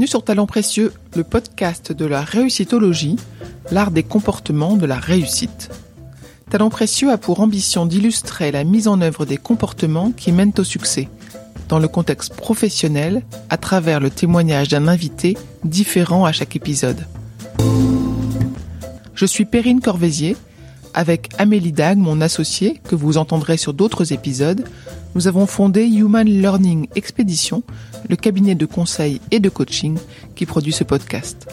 Bienvenue sur Talents Précieux, le podcast de la réussitologie, l'art des comportements de la réussite. Talents Précieux a pour ambition d'illustrer la mise en œuvre des comportements qui mènent au succès, dans le contexte professionnel, à travers le témoignage d'un invité différent à chaque épisode. Je suis Perrine Corvaisier. Avec Amélie Dagues, mon associée, que vous entendrez sur d'autres épisodes, nous avons fondé Human Learning Expedition, le cabinet de conseil et de coaching qui produit ce podcast.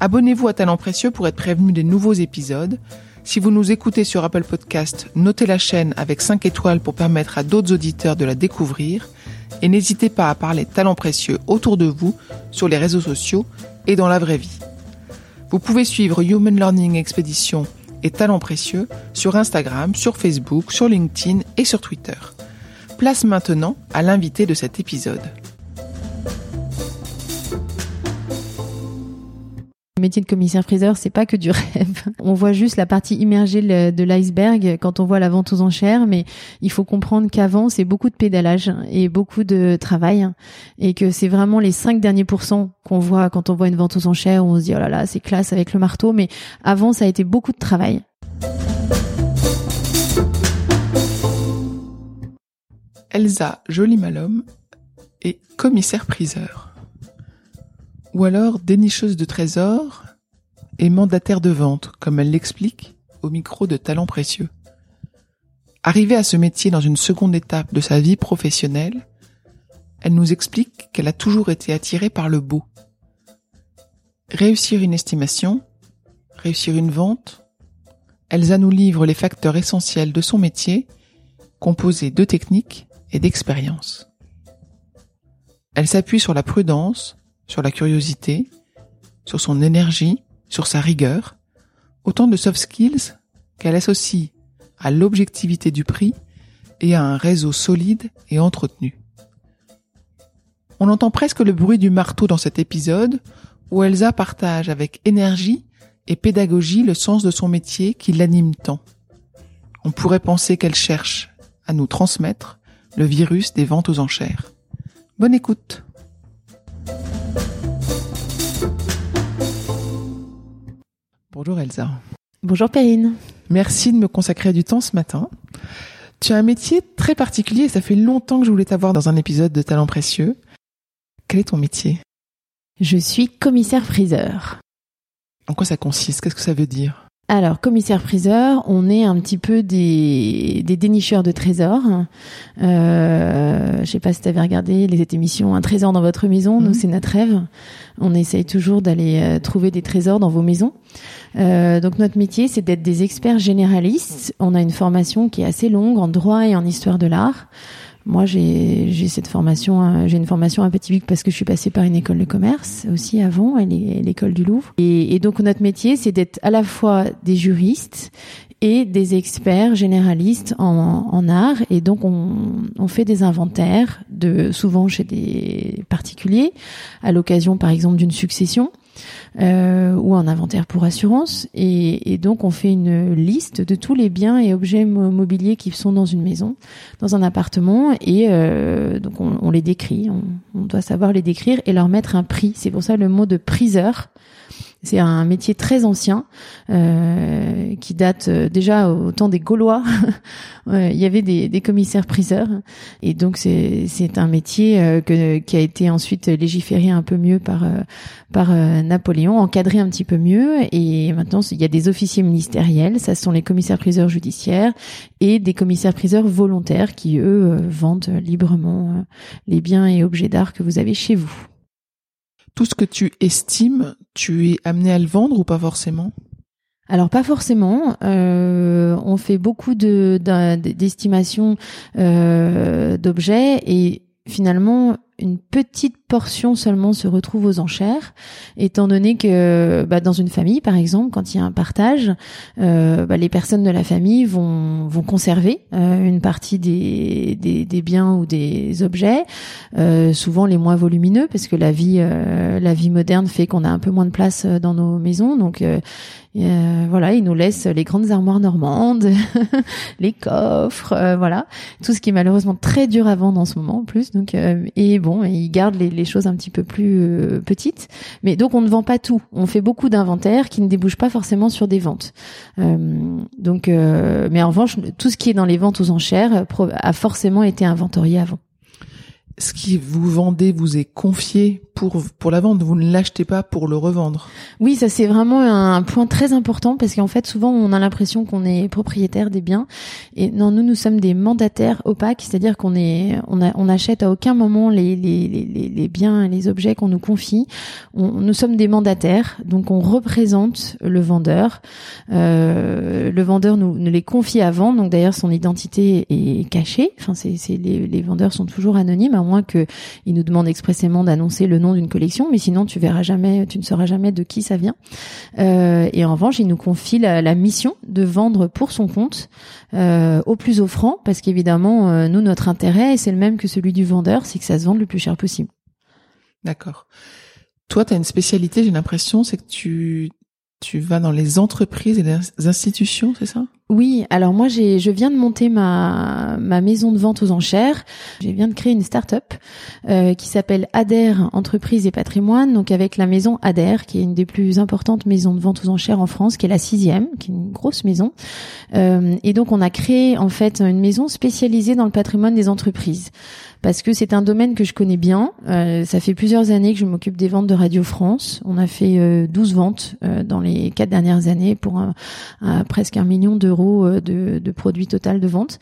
Abonnez-vous à Talents Précieux pour être prévenu des nouveaux épisodes. Si vous nous écoutez sur Apple Podcast, notez la chaîne avec 5 étoiles pour permettre à d'autres auditeurs de la découvrir. Et n'hésitez pas à parler Talents Précieux autour de vous, sur les réseaux sociaux et dans la vraie vie. Vous pouvez suivre Human Learning Expedition et Talents Précieux sur Instagram, sur Facebook, sur LinkedIn et sur Twitter. Place maintenant à l'invité de cet épisode. Le métier de commissaire-priseur, c'est pas que du rêve. On voit juste la partie immergée de l'iceberg quand on voit la vente aux enchères, mais il faut comprendre qu'avant, c'est beaucoup de pédalage et beaucoup de travail, et que c'est vraiment les 5 derniers % qu'on voit quand on voit une vente aux enchères, on se dit oh là là, c'est classe avec le marteau, mais avant, ça a été beaucoup de travail. Elsa Joly-Malhomme est commissaire-priseur, ou alors dénicheuse de trésors et mandataire de vente, comme elle l'explique au micro de Talents Précieux. Arrivée à ce métier dans une seconde étape de sa vie professionnelle, elle nous explique qu'elle a toujours été attirée par le beau. Réussir une estimation, réussir une vente, Elsa nous livre les facteurs essentiels de son métier, composés de techniques et d'expérience. Elle s'appuie sur la prudence, sur la curiosité, sur son énergie, sur sa rigueur, autant de soft skills qu'elle associe à l'objectivité du prix et à un réseau solide et entretenu. On entend presque le bruit du marteau dans cet épisode où Elsa partage avec énergie et pédagogie le sens de son métier qui l'anime tant. On pourrait penser qu'elle cherche à nous transmettre le virus des ventes aux enchères. Bonne écoute. Bonjour Elsa. Bonjour Perrine. Merci de me consacrer du temps ce matin. Tu as un métier très particulier et ça fait longtemps que je voulais t'avoir dans un épisode de Talents Précieux. Quel est ton métier ? Je suis commissaire-priseur. En quoi ça consiste ? Qu'est-ce que ça veut dire ? Alors, commissaire-priseur, on est un petit peu des dénicheurs de trésors. Je sais pas si t'avais regardé les émissions Un trésor dans votre maison. Nous, c'est notre rêve. On essaye toujours d'aller trouver des trésors dans vos maisons. Donc, notre métier, c'est d'être des experts généralistes. On a une formation qui est assez longue en droit et en histoire de l'art. Moi, j'ai cette formation, j'ai une formation un peu typique parce que je suis passée par une école de commerce aussi avant, l'école du Louvre. Et donc, notre métier, c'est d'être à la fois des juristes et des experts généralistes en art. Et donc, on fait des inventaires souvent chez des particuliers, à l'occasion, par exemple, d'une succession. Ou un inventaire pour assurance et donc on fait une liste de tous les biens et objets mobiliers qui sont dans une maison, dans un appartement et donc on les décrit, on doit savoir les décrire et leur mettre un prix. C'est pour ça le mot de priseur. C'est un métier très ancien qui date déjà au temps des Gaulois. Il y avait des commissaires-priseurs et donc c'est un métier qui a été ensuite légiféré un peu mieux par Napoléon, encadré un petit peu mieux et maintenant il y a des officiers ministériels, ça sont les commissaires-priseurs judiciaires et des commissaires-priseurs volontaires qui eux vendent librement les biens et objets d'art que vous avez chez vous. Tout ce que tu estimes, tu es amené à le vendre ou pas forcément ? Alors pas forcément. On fait beaucoup d'estimations d'objets et finalement une petite portion seulement se retrouve aux enchères, étant donné que dans une famille, par exemple, quand il y a un partage, les personnes de la famille vont conserver une partie des biens ou des objets, souvent les moins volumineux, parce que la vie moderne fait qu'on a un peu moins de place dans nos maisons, donc ils nous laissent les grandes armoires normandes, les coffres, tout ce qui est malheureusement très dur à vendre en ce moment en plus, donc et bon, et ils gardent les choses un petit peu plus petites. Mais donc on ne vend pas tout. On fait beaucoup d'inventaires qui ne débouchent pas forcément sur des ventes. Mais en revanche, tout ce qui est dans les ventes aux enchères a forcément été inventorié avant. Ce qui vous vendez vous est confié pour la vente, vous ne l'achetez pas pour le revendre. Oui, ça c'est vraiment un point très important parce qu'en fait souvent on a l'impression qu'on est propriétaire des biens et non, nous sommes des mandataires opaques, c'est-à-dire qu'on achète à aucun moment les biens et les objets qu'on nous confie. Nous sommes des mandataires, donc on représente le vendeur. Le vendeur nous les confie à vendre, donc d'ailleurs son identité est cachée. Enfin, les vendeurs sont toujours anonymes à moins qu'ils nous demandent expressément d'annoncer le nom d'une collection, mais sinon tu ne sauras jamais de qui ça vient. Et en revanche, il nous confie la mission de vendre pour son compte au plus offrant, parce qu'évidemment, nous, notre intérêt, c'est le même que celui du vendeur, c'est que ça se vende le plus cher possible. D'accord. Toi, tu as une spécialité, j'ai l'impression, c'est que tu vas dans les entreprises et les institutions, c'est ça ? Oui, alors moi je viens de monter ma maison de vente aux enchères. Je viens de créer une start-up qui s'appelle ADER Entreprises et Patrimoine, donc avec la maison ADER, qui est une des plus importantes maisons de vente aux enchères en France, qui est la 6e, qui est une grosse maison. Et donc on a créé en fait une maison spécialisée dans le patrimoine des entreprises, parce que c'est un domaine que je connais bien. Ça fait plusieurs années que je m'occupe des ventes de Radio France. On a fait 12 ventes dans les 4 dernières années pour presque 1 million d'euros de produits total de vente.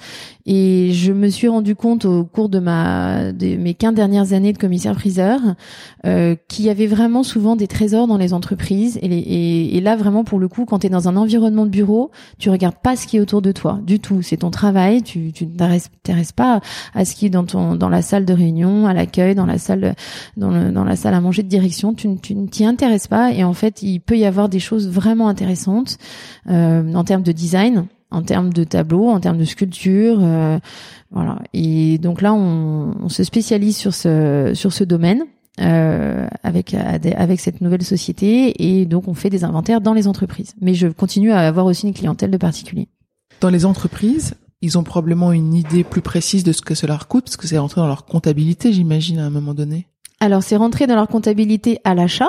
Et je me suis rendu compte au cours de mes 15 dernières années de commissaire-priseur qu'il y avait vraiment souvent des trésors dans les entreprises. Et là, vraiment, pour le coup, quand tu es dans un environnement de bureau, tu regardes pas ce qui est autour de toi du tout. C'est ton travail. Tu ne t'intéresses pas à ce qui est dans la salle de réunion, à l'accueil, dans la salle à manger de direction. Tu ne t'y intéresses pas. Et en fait, il peut y avoir des choses vraiment intéressantes en termes de design, en termes de tableaux, en termes de sculptures, voilà. Et donc là, on se spécialise sur ce domaine avec cette nouvelle société, et donc on fait des inventaires dans les entreprises. Mais je continue à avoir aussi une clientèle de particuliers. Dans les entreprises, ils ont probablement une idée plus précise de ce que cela coûte, parce que c'est rentré dans leur comptabilité, j'imagine, à un moment donné. Alors, c'est rentré dans leur comptabilité à l'achat.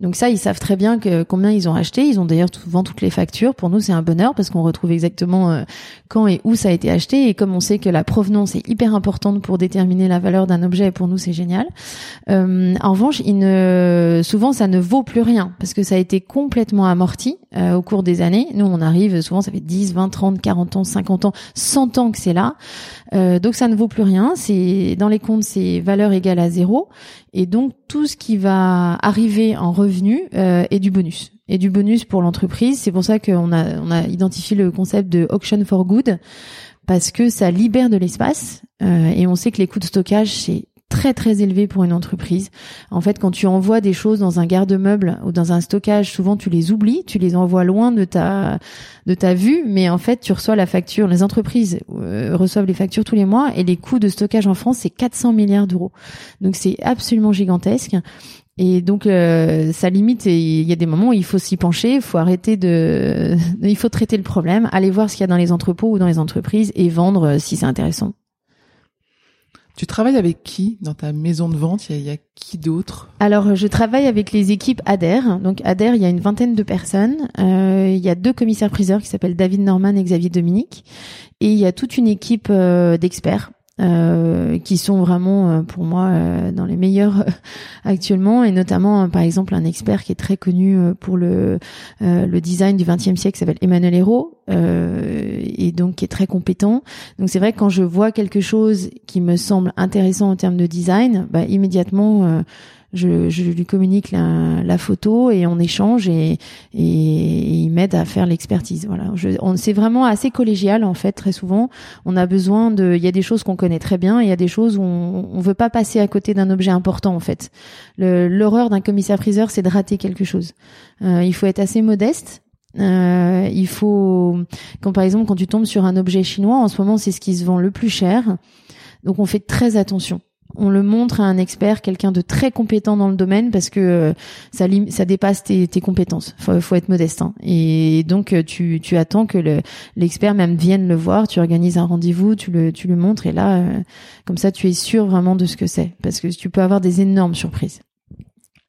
Donc ça, ils savent très bien combien ils ont acheté. Ils ont d'ailleurs souvent toutes les factures. Pour nous, c'est un bonheur parce qu'on retrouve exactement quand et où ça a été acheté. Et comme on sait que la provenance est hyper importante pour déterminer la valeur d'un objet, pour nous, c'est génial. En revanche, souvent, ça ne vaut plus rien parce que ça a été complètement amorti au cours des années. Nous, on arrive souvent, ça fait 10, 20, 30, 40 ans, 50 ans, 100 ans que c'est là. Donc ça ne vaut plus rien. Dans les comptes, c'est valeur égale à 0. Et donc, tout ce qui va arriver en revenu est du bonus. Et du bonus pour l'entreprise. C'est pour ça qu'on a identifié le concept de auction for good, parce que ça libère de l'espace. Et on sait que les coûts de stockage, c'est très très élevé pour une entreprise. En fait, quand tu envoies des choses dans un garde-meuble ou dans un stockage, souvent tu les oublies, tu les envoies loin de ta vue, mais en fait, tu reçois la facture. Les entreprises reçoivent les factures tous les mois, et les coûts de stockage en France, c'est 400 milliards d'euros. Donc c'est absolument gigantesque. Et donc ça limite, et il y a des moments où il faut s'y pencher, il faut arrêter il faut traiter le problème, aller voir ce qu'il y a dans les entrepôts ou dans les entreprises et vendre si c'est intéressant. Tu travailles avec qui dans ta maison de vente ? Il y a qui d'autre ? Alors, je travaille avec les équipes ADER. Donc, ADER, il y a une vingtaine de personnes. Il y a 2 commissaires-priseurs qui s'appellent David Norman et Xavier Dominique. Et il y a toute une équipe d'experts qui sont vraiment, pour moi, dans les meilleurs actuellement. Et notamment, par exemple, un expert qui est très connu pour le design du XXe siècle, qui s'appelle Emmanuel Hérault. Et donc qui est très compétent. Donc c'est vrai que quand je vois quelque chose qui me semble intéressant en termes de design, bah immédiatement je lui communique la photo et on échange et il m'aide à faire l'expertise. Voilà, c'est vraiment assez collégial en fait. Très souvent, on a besoin il y a des choses qu'on connaît très bien, et il y a des choses où on veut pas passer à côté d'un objet important en fait. L'horreur d'un commissaire-priseur, c'est de rater quelque chose. Il faut être assez modeste. Il faut, par exemple quand tu tombes sur un objet chinois, en ce moment c'est ce qui se vend le plus cher, donc on fait très attention. on le montre à un expert, quelqu'un de très compétent dans le domaine, parce que ça dépasse tes compétences. Faut être modeste, hein. Et donc tu attends que l'expert même vienne le voir, tu organises un rendez-vous, tu lui montres, et là comme ça tu es sûr vraiment de ce que c'est, parce que tu peux avoir des énormes surprises.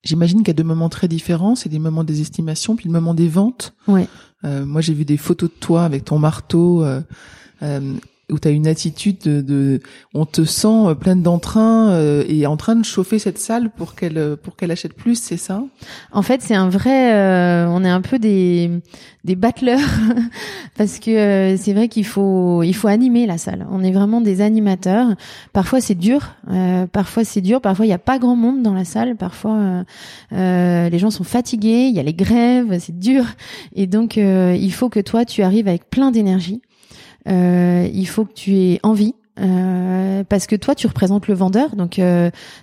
J'imagine qu'il y a deux moments très différents, c'est des moments des estimations puis le moment des ventes. Ouais. Moi j'ai vu des photos de toi avec ton marteau où t'as une attitude de on te sent pleine d'entrain et en train de chauffer cette salle pour qu'elle achète plus, c'est ça? En fait, c'est un vrai on est un peu des battleurs parce que c'est vrai qu'il faut animer la salle. On est vraiment des animateurs. Parfois c'est dur, parfois il y a pas grand monde dans la salle, parfois les gens sont fatigués, il y a les grèves, c'est dur, et donc il faut que toi tu arrives avec plein d'énergie. Il faut que tu aies envie, parce que toi tu représentes le vendeur, donc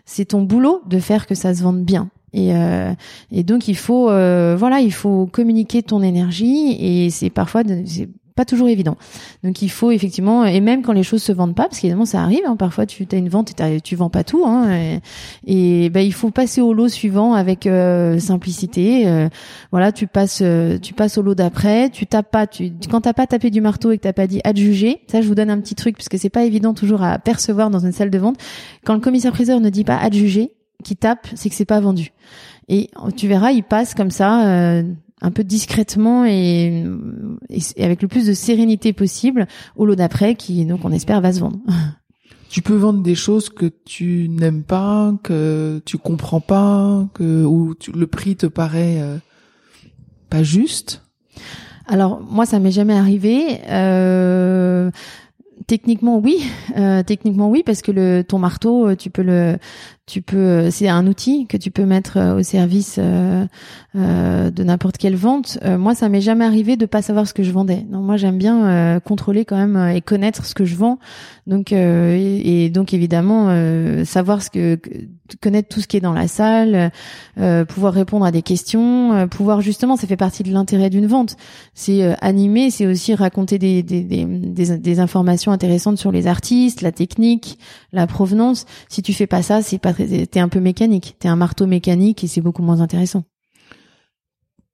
c'est ton boulot de faire que ça se vende bien. Et donc il faut communiquer ton énergie, et c'est parfois c'est pas toujours évident. Donc il faut effectivement, et même quand les choses se vendent pas, parce qu'évidemment ça arrive, hein, parfois tu as une vente et tu vends pas tout, hein, et il faut passer au lot suivant avec simplicité. Voilà, tu passes au lot d'après, tu tapes pas, quand t'as pas tapé du marteau et que t'as pas dit adjuger, ça je vous donne un petit truc parce que c'est pas évident toujours à percevoir dans une salle de vente. Quand le commissaire-priseur ne dit pas adjuger, qui tape, c'est que c'est pas vendu. Et tu verras, il passe comme ça. Un peu discrètement et avec le plus de sérénité possible au lot d'après qui, donc, on espère va se vendre. Tu peux vendre des choses que tu n'aimes pas, que tu comprends pas, le prix te paraît pas juste. Alors, moi, ça m'est jamais arrivé. Techniquement oui, parce que ton marteau, c'est un outil que tu peux mettre au service de n'importe quelle vente. Moi, ça m'est jamais arrivé de pas savoir ce que je vendais. Non, moi j'aime bien contrôler quand même et connaître ce que je vends. Donc donc évidemment savoir connaître tout ce qui est dans la salle, pouvoir répondre à des questions, pouvoir justement, ça fait partie de l'intérêt d'une vente. C'est animer, c'est aussi raconter des informations intéressantes sur les artistes, la technique, la provenance. Si tu fais pas ça, t'es un peu mécanique, t'es un marteau mécanique, et c'est beaucoup moins intéressant.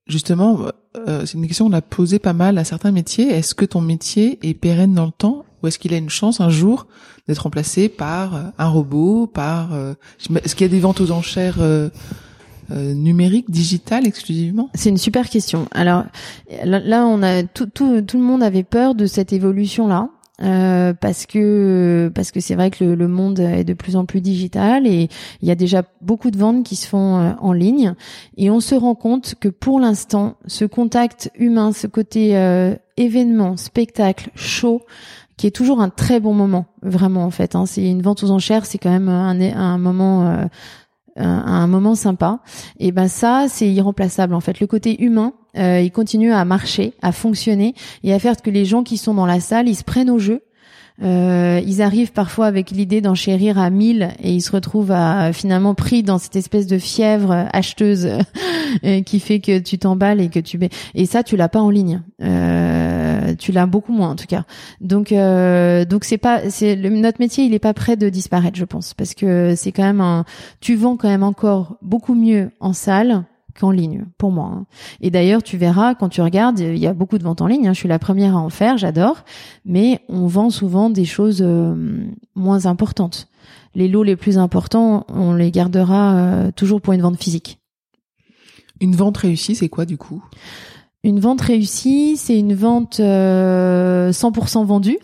Justement, c'est une question qu'on a posée pas mal à certains métiers. Est-ce que ton métier est pérenne dans le temps, ou est-ce qu'il a une chance un jour d'être remplacé par un robot, est-ce qu'il y a des ventes aux enchères numérique, digital exclusivement? C'est une super question. Alors là, on a tout le monde avait peur de cette évolution là. Parce que c'est vrai que le monde est de plus en plus digital, et il y a déjà beaucoup de ventes qui se font en ligne, et on se rend compte que pour l'instant ce contact humain, ce côté événement, spectacle, show, qui est toujours un très bon moment, vraiment, en fait, hein. C'est une vente aux enchères, c'est quand même un moment sympa, et ben ça c'est irremplaçable, en fait. Le côté humain, il continue à marcher, à fonctionner, et à faire que les gens qui sont dans la salle, ils se prennent au jeu. Ils arrivent parfois avec l'idée d'enchérir à 1000, et ils se retrouvent finalement pris dans cette espèce de fièvre acheteuse qui fait que tu t'emballes et que tu mets. Et ça, tu l'as pas en ligne. Tu l'as beaucoup moins, en tout cas. Donc notre métier, il est pas près de disparaître, je pense, parce que c'est quand même tu vends quand même encore beaucoup mieux en salle qu'en ligne, pour moi. Et d'ailleurs, tu verras, quand tu regardes, il y a beaucoup de ventes en ligne, hein. Je suis la première à en faire, j'adore, mais on vend souvent des choses moins importantes. Les lots les plus importants, on les gardera toujours pour une vente physique. Une vente réussie, c'est quoi, du coup ? Une vente réussie, c'est une vente 100% vendue.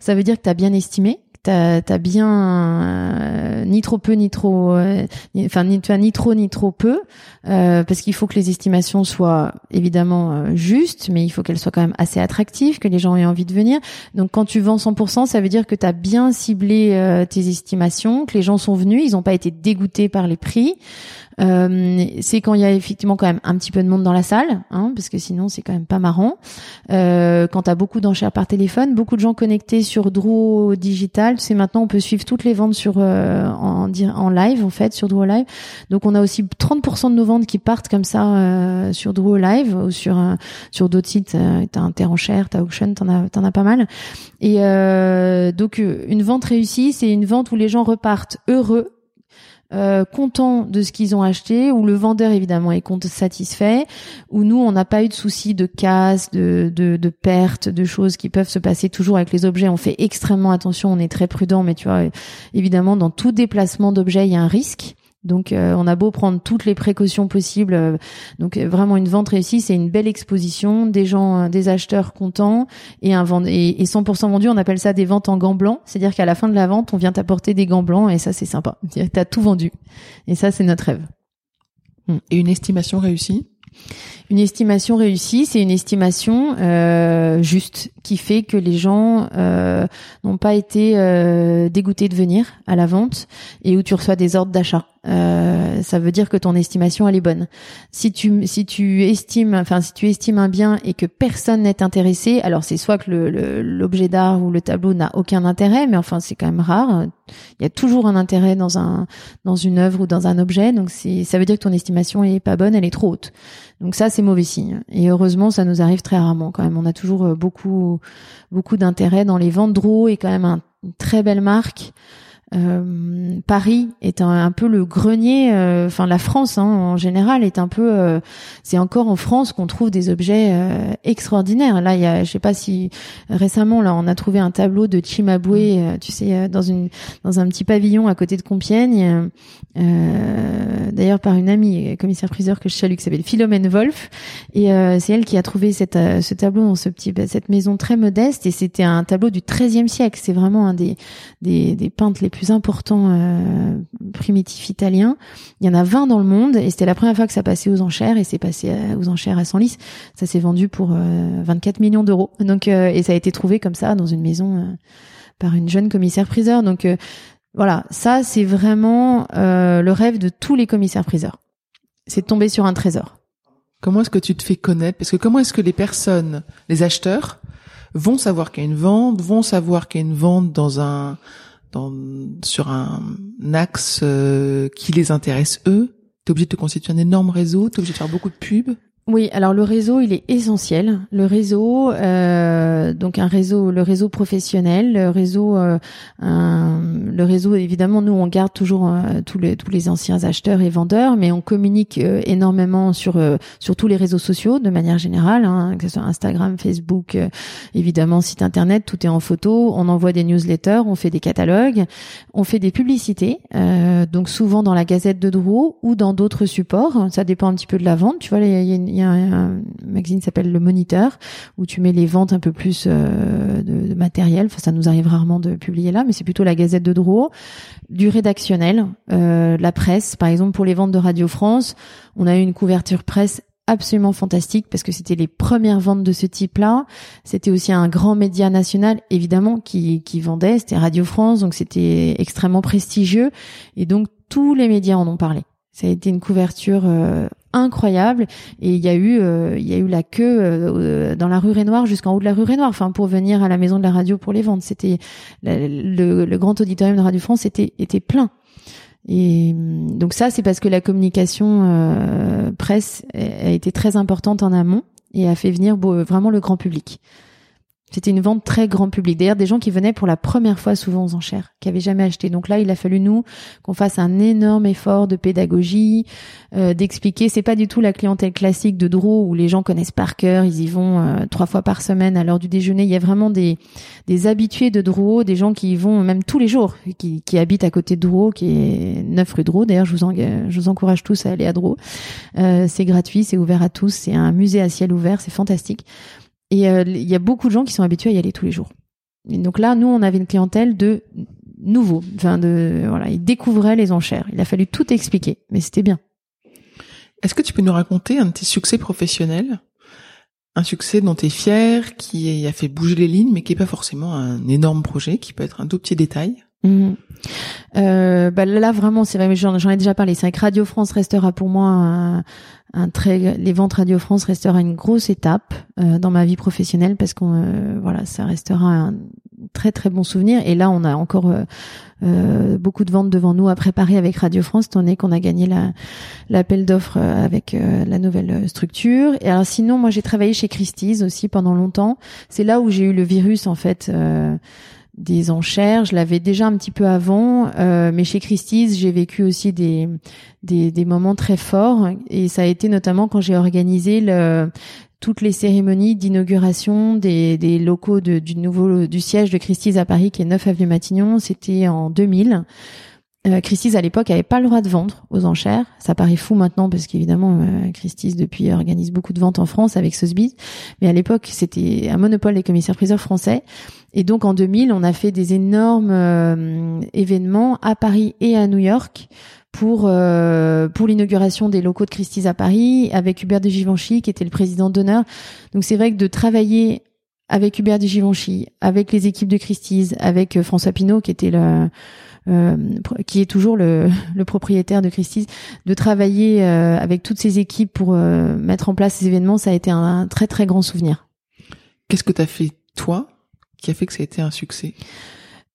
Ça veut dire que tu as bien estimé. T'as bien ni trop peu ni trop, ni trop peu, parce qu'il faut que les estimations soient évidemment justes, mais il faut qu'elles soient quand même assez attractives, que les gens aient envie de venir. Donc quand tu vends 100%, ça veut dire que t'as bien ciblé tes estimations, que les gens sont venus, ils n'ont pas été dégoûtés par les prix. C'est quand il y a effectivement quand même un petit peu de monde dans la salle, hein, parce que sinon c'est quand même pas marrant. Quand t'as beaucoup d'enchères par téléphone, beaucoup de gens connectés sur Drouot Digital, c'est maintenant on peut suivre toutes les ventes sur en live en fait sur Drouot Live. Donc on a aussi 30% de nos ventes qui partent comme ça sur Drouot Live ou sur d'autres sites. T'as Interenchères, t'as Auction, t'en as pas mal. Et donc une vente réussie, c'est une vente où les gens repartent heureux, contents de ce qu'ils ont acheté, où le vendeur évidemment est satisfait, où nous on n'a pas eu de soucis de casse, de perte, de choses qui peuvent se passer. Toujours avec les objets, on fait extrêmement attention, on est très prudent, mais tu vois, évidemment dans tout déplacement d'objet il y a un risque. Donc on a beau prendre toutes les précautions possibles, donc vraiment une vente réussie, c'est une belle exposition, des gens, des acheteurs contents et 100% vendu. On appelle ça des ventes en gants blancs, c'est-à-dire qu'à la fin de la vente, on vient t'apporter des gants blancs et ça c'est sympa. C'est-à-dire que t'as tout vendu et ça c'est notre rêve. Et une estimation réussie ? Une estimation réussie, c'est une estimation juste qui fait que les gens n'ont pas été dégoûtés de venir à la vente et où tu reçois des ordres d'achat. Ça veut dire que ton estimation elle est bonne. Si tu estimes un bien et que personne n'est intéressé, alors c'est soit que l'objet d'art ou le tableau n'a aucun intérêt, mais enfin c'est quand même rare. Il y a toujours un intérêt dans une œuvre ou dans un objet, donc ça veut dire que ton estimation est pas bonne, elle est trop haute. Donc ça c'est mauvais signe. Et heureusement ça nous arrive très rarement quand même. On a toujours beaucoup d'intérêt dans les ventes. Drouot est quand même une très belle marque. Paris est un peu le grenier, enfin la France hein, en général est un peu. C'est encore en France qu'on trouve des objets extraordinaires. Là, il y a, je sais pas si récemment là, on a trouvé un tableau de Cimabue, tu sais, dans un petit pavillon à côté de Compiègne. D'ailleurs, par une amie commissaire-priseur que je salue, qui s'appelle Philomène Wolf, et c'est elle qui a trouvé ce tableau dans cette maison très modeste. Et c'était un tableau du XIIIe siècle. C'est vraiment un des peintres les plus importants primitifs italiens. Il y en a 20 dans le monde et c'était la première fois que ça passait aux enchères et c'est passé aux enchères à Senlis. Ça s'est vendu pour 24 millions d'euros. Donc et ça a été trouvé comme ça dans une maison par une jeune commissaire-priseur. Donc voilà, ça c'est vraiment le rêve de tous les commissaires-priseurs. C'est de tomber sur un trésor. Comment est-ce que tu te fais connaître ? Parce que comment est-ce que les personnes, les acheteurs, vont savoir qu'il y a une vente, dans un sur un axe qui les intéresse eux? T'es obligé de te constituer un énorme réseau, t'es obligé de faire beaucoup de pubs. Oui, alors le réseau, il est essentiel. Le réseau, donc un réseau, le réseau professionnel, le réseau évidemment, nous on garde toujours tous les anciens acheteurs et vendeurs, mais on communique énormément sur tous les réseaux sociaux de manière générale, hein, que ce soit Instagram, Facebook, évidemment site internet, tout est en photo. On envoie des newsletters, on fait des catalogues, on fait des publicités, donc souvent dans la Gazette de Drouot ou dans d'autres supports. Ça dépend un petit peu de la vente, tu vois. Il y a un magazine qui s'appelle Le Moniteur où tu mets les ventes un peu plus de matériel. Enfin, ça nous arrive rarement de publier là, mais c'est plutôt la Gazette de Drouot. Du rédactionnel, la presse. Par exemple, pour les ventes de Radio France, on a eu une couverture presse absolument fantastique parce que c'était les premières ventes de ce type-là. C'était aussi un grand média national, évidemment, qui vendait. C'était Radio France, donc c'était extrêmement prestigieux. Et donc, tous les médias en ont parlé. Ça a été une couverture incroyable et il y a eu la queue dans la rue Raynouard jusqu'en haut de la rue Raynouard, enfin pour venir à la maison de la radio pour les vendre. C'était le grand auditorium de Radio France était plein. Et donc ça c'est parce que la communication presse a été très importante en amont et a fait venir vraiment le grand public. C'était une vente très grand public. D'ailleurs, des gens qui venaient pour la première fois souvent aux enchères, qui avaient jamais acheté. Donc là, il a fallu, nous, qu'on fasse un énorme effort de pédagogie, d'expliquer. C'est pas du tout la clientèle classique de Drouot où les gens connaissent par cœur, ils y vont 3 fois par semaine à l'heure du déjeuner. Il y a vraiment des habitués de Drouot, des gens qui y vont même tous les jours, qui habitent à côté de Drouot, qui est 9 rue Drouot. D'ailleurs, je vous encourage tous à aller à Drouot. C'est gratuit, c'est ouvert à tous, c'est un musée à ciel ouvert, c'est fantastique. Et il y a beaucoup de gens qui sont habitués à y aller tous les jours. Et donc là, nous, on avait une clientèle de nouveaux. Enfin, voilà, ils découvraient les enchères. Il a fallu tout expliquer, mais c'était bien. Est-ce que tu peux nous raconter un de tes succès professionnels? Un succès dont tu es fier, qui a fait bouger les lignes, mais qui n'est pas forcément un énorme projet, qui peut être un tout petit détail? Mmh. Là vraiment c'est vrai, j'en ai déjà parlé, c'est vrai que Radio France restera pour moi un très, les ventes Radio France restera une grosse étape dans ma vie professionnelle, parce que voilà, ça restera un très très bon souvenir, et là on a encore beaucoup de ventes devant nous à préparer avec Radio France, étant donné qu'on a gagné l'appel d'offres avec la nouvelle structure. Et alors sinon moi j'ai travaillé chez Christie's aussi pendant longtemps, c'est là où j'ai eu le virus en fait des enchères. Je l'avais déjà un petit peu avant, mais chez Christie's, j'ai vécu aussi des moments très forts, et ça a été notamment quand j'ai organisé toutes les cérémonies d'inauguration des locaux du siège de Christie's à Paris, qui est 9 avenue Matignon. C'était en 2000. Christie's à l'époque avait pas le droit de vendre aux enchères. Ça paraît fou maintenant parce qu'évidemment Christie's depuis organise beaucoup de ventes en France avec Sotheby's, mais à l'époque c'était un monopole des commissaires-priseurs français. Et donc en 2000, on a fait des énormes événements à Paris et à New York pour l'inauguration des locaux de Christie's à Paris, avec Hubert de Givenchy qui était le président d'honneur. Donc c'est vrai que de travailler avec Hubert de Givenchy, avec les équipes de Christie's, avec François Pinault qui était qui est toujours le propriétaire de Christie's, de travailler avec toutes ces équipes pour mettre en place ces événements, ça a été un très très grand souvenir. Qu'est-ce que t'as fait toi qui a fait que ça a été un succès?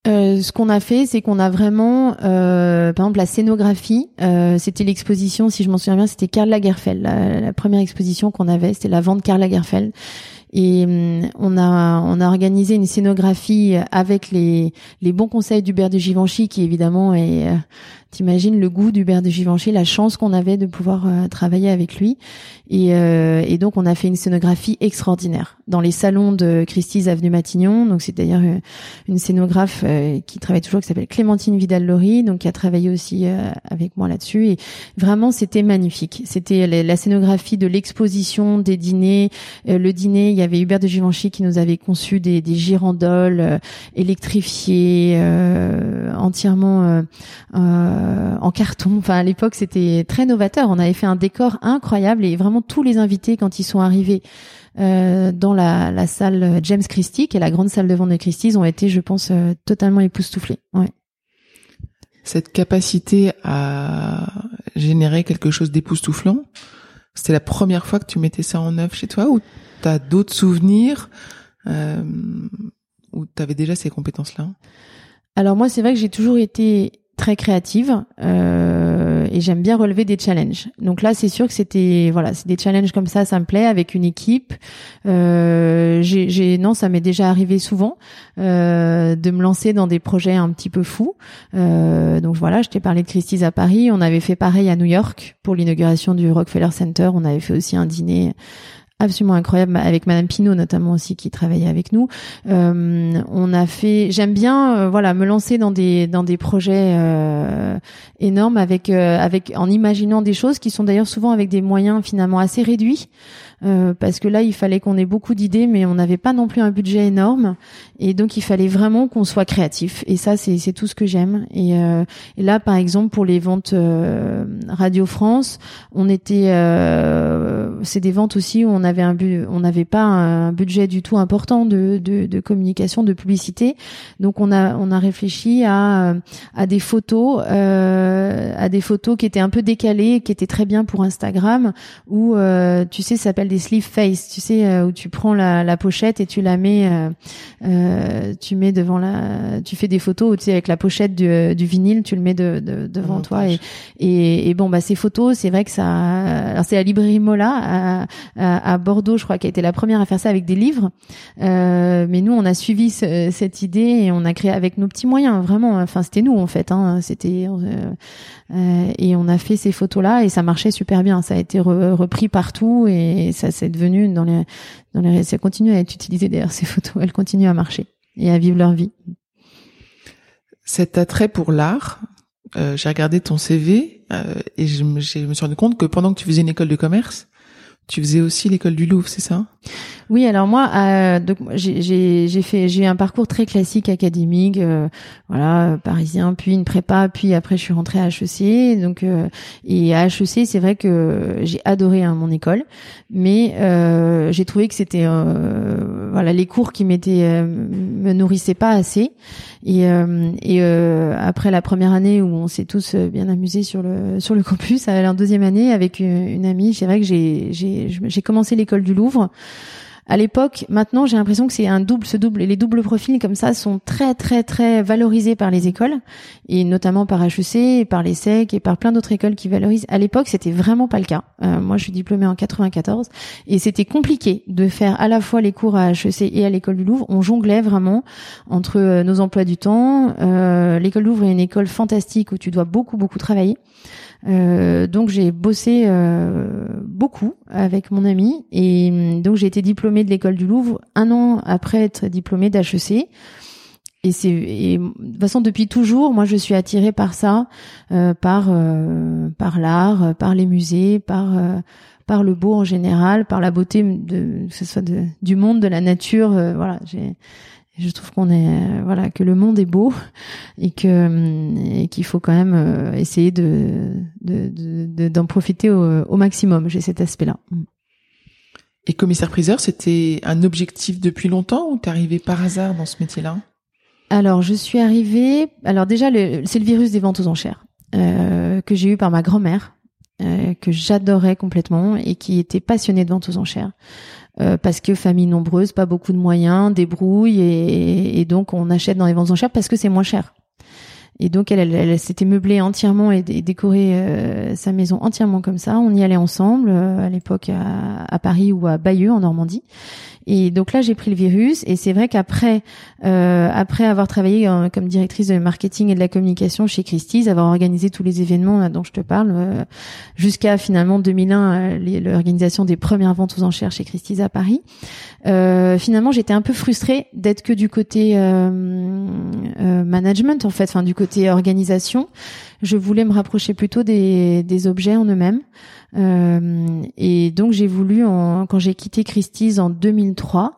Ce qu'on a fait, c'est qu'on a vraiment, par exemple, la scénographie. C'était l'exposition, si je m'en souviens bien, c'était Karl Lagerfeld. La première exposition qu'on avait, c'était la vente Karl Lagerfeld. Et on a organisé une scénographie avec les bons conseils d'Hubert de Givenchy, qui évidemment est, t'imagines le goût d'Hubert de Givenchy, la chance qu'on avait de pouvoir travailler avec lui. Et donc on a fait une scénographie extraordinaire dans les salons de Christie's avenue Matignon. Donc c'est d'ailleurs une scénographe qui travaille toujours, qui s'appelle Clémentine Vidal-Laurie, donc qui a travaillé aussi avec moi là-dessus. Et vraiment c'était magnifique. C'était la scénographie de l'exposition, des dîners, le dîner. Il y avait Hubert de Givenchy qui nous avait conçu des girandoles électrifiées, entièrement en carton. Enfin, à l'époque, c'était très novateur. On avait fait un décor incroyable, et vraiment tous les invités, quand ils sont arrivés dans la salle James Christie, qui est la grande salle de vente de Christie's, ont été, je pense, totalement époustouflés. Ouais. Cette capacité à générer quelque chose d'époustouflant, c'était la première fois que tu mettais ça en œuvre chez toi, ou t'as d'autres souvenirs où t'avais déjà ces compétences-là? Alors moi, c'est vrai que j'ai toujours été très créative et j'aime bien relever des challenges. Donc là, c'est sûr que c'est des challenges comme ça, ça me plaît, avec une équipe. Ça m'est déjà arrivé souvent de me lancer dans des projets un petit peu fous. Donc voilà, je t'ai parlé de Christie's à Paris. On avait fait pareil à New York pour l'inauguration du Rockefeller Center. On avait fait aussi un dîner absolument incroyable avec Madame Pinault notamment aussi, qui travaillait avec nous. J'aime bien me lancer dans des projets énormes en imaginant des choses qui sont d'ailleurs souvent avec des moyens finalement assez réduits, parce que là il fallait qu'on ait beaucoup d'idées, mais on n'avait pas non plus un budget énorme, et donc il fallait vraiment qu'on soit créatif, et ça c'est tout ce que j'aime. Et là par exemple pour les ventes Radio France, on était c'est des ventes aussi où on n'avait pas un budget du tout important de communication, de publicité. Donc on a réfléchi à des photos, qui étaient un peu décalées, qui étaient très bien pour Instagram, où ça s'appelle des sleeve face, où tu prends la pochette et tu la mets, tu mets devant tu fais des photos, avec la pochette du vinyle, tu le mets devant toi. Et bon, ces photos, c'est vrai que alors c'est la librairie Mola à Bordeaux, je crois, qui a été la première à faire ça avec des livres. Mais nous, on a suivi cette idée, et on a créé avec nos petits moyens, vraiment. Enfin, c'était nous en fait. Et on a fait ces photos-là, et ça marchait super bien. Ça a été repris partout, et ça s'est devenu ça continue à être utilisé d'ailleurs, ces photos. Elles continuent à marcher et à vivre leur vie. Cet attrait pour l'art. J'ai regardé ton CV et je me suis rendu compte que pendant que tu faisais une école de commerce, tu faisais aussi l'école du Louvre, c'est ça? Oui, alors moi, j'ai eu un parcours très classique académique, parisien, puis une prépa, puis après je suis rentrée à HEC. Et à HEC, c'est vrai que j'ai adoré mon école, mais j'ai trouvé que c'était voilà, les cours qui me nourrissaient pas assez. Et après la première année où on s'est tous bien amusés sur le campus, à la deuxième année avec une amie, c'est vrai que j'ai commencé l'école du Louvre. À l'époque, maintenant, j'ai l'impression que c'est les doubles profils comme ça sont très, très, très valorisés par les écoles, et notamment par HEC, et par les SEC, et par plein d'autres écoles qui valorisent. À l'époque, c'était vraiment pas le cas. Moi, je suis diplômée en 94, et c'était compliqué de faire à la fois les cours à HEC et à l'école du Louvre. On jonglait vraiment entre nos emplois du temps. L'école du Louvre est une école fantastique où tu dois beaucoup, beaucoup travailler. Donc j'ai bossé beaucoup avec mon ami, et donc j'ai été diplômée de l'école du Louvre un an après être diplômée d'HEC. Et de toute façon, depuis toujours, moi je suis attirée par ça, par l'art, par les musées, par le beau en général, par la beauté que ce soit du monde, de la nature, voilà, je trouve que le monde est beau et qu'il faut quand même essayer d'en profiter au maximum. J'ai cet aspect-là. Et commissaire-priseur, c'était un objectif depuis longtemps ou t'es arrivée par hasard dans ce métier-là? Alors, je suis arrivée. Alors déjà, c'est le virus des ventes aux enchères que j'ai eu par ma grand-mère, que j'adorais complètement et qui était passionnée de ventes aux enchères. Parce que famille nombreuse, pas beaucoup de moyens, débrouille, et donc on achète dans les ventes enchères parce que c'est moins cher. Et donc elle s'était meublée entièrement et décorée sa maison entièrement comme ça. On y allait ensemble à l'époque à Paris ou à Bayeux en Normandie. Et donc là j'ai pris le virus, et c'est vrai qu'après après avoir travaillé comme directrice de marketing et de la communication chez Christie's, avoir organisé tous les événements là, dont je te parle, jusqu'à finalement 2001 l'organisation des premières ventes aux enchères chez Christie's à Paris, finalement j'étais un peu frustrée d'être que du côté management en fait, enfin du côté organisation. Je voulais me rapprocher plutôt des objets en eux-mêmes. Et donc j'ai voulu, quand j'ai quitté Christie's en 2003,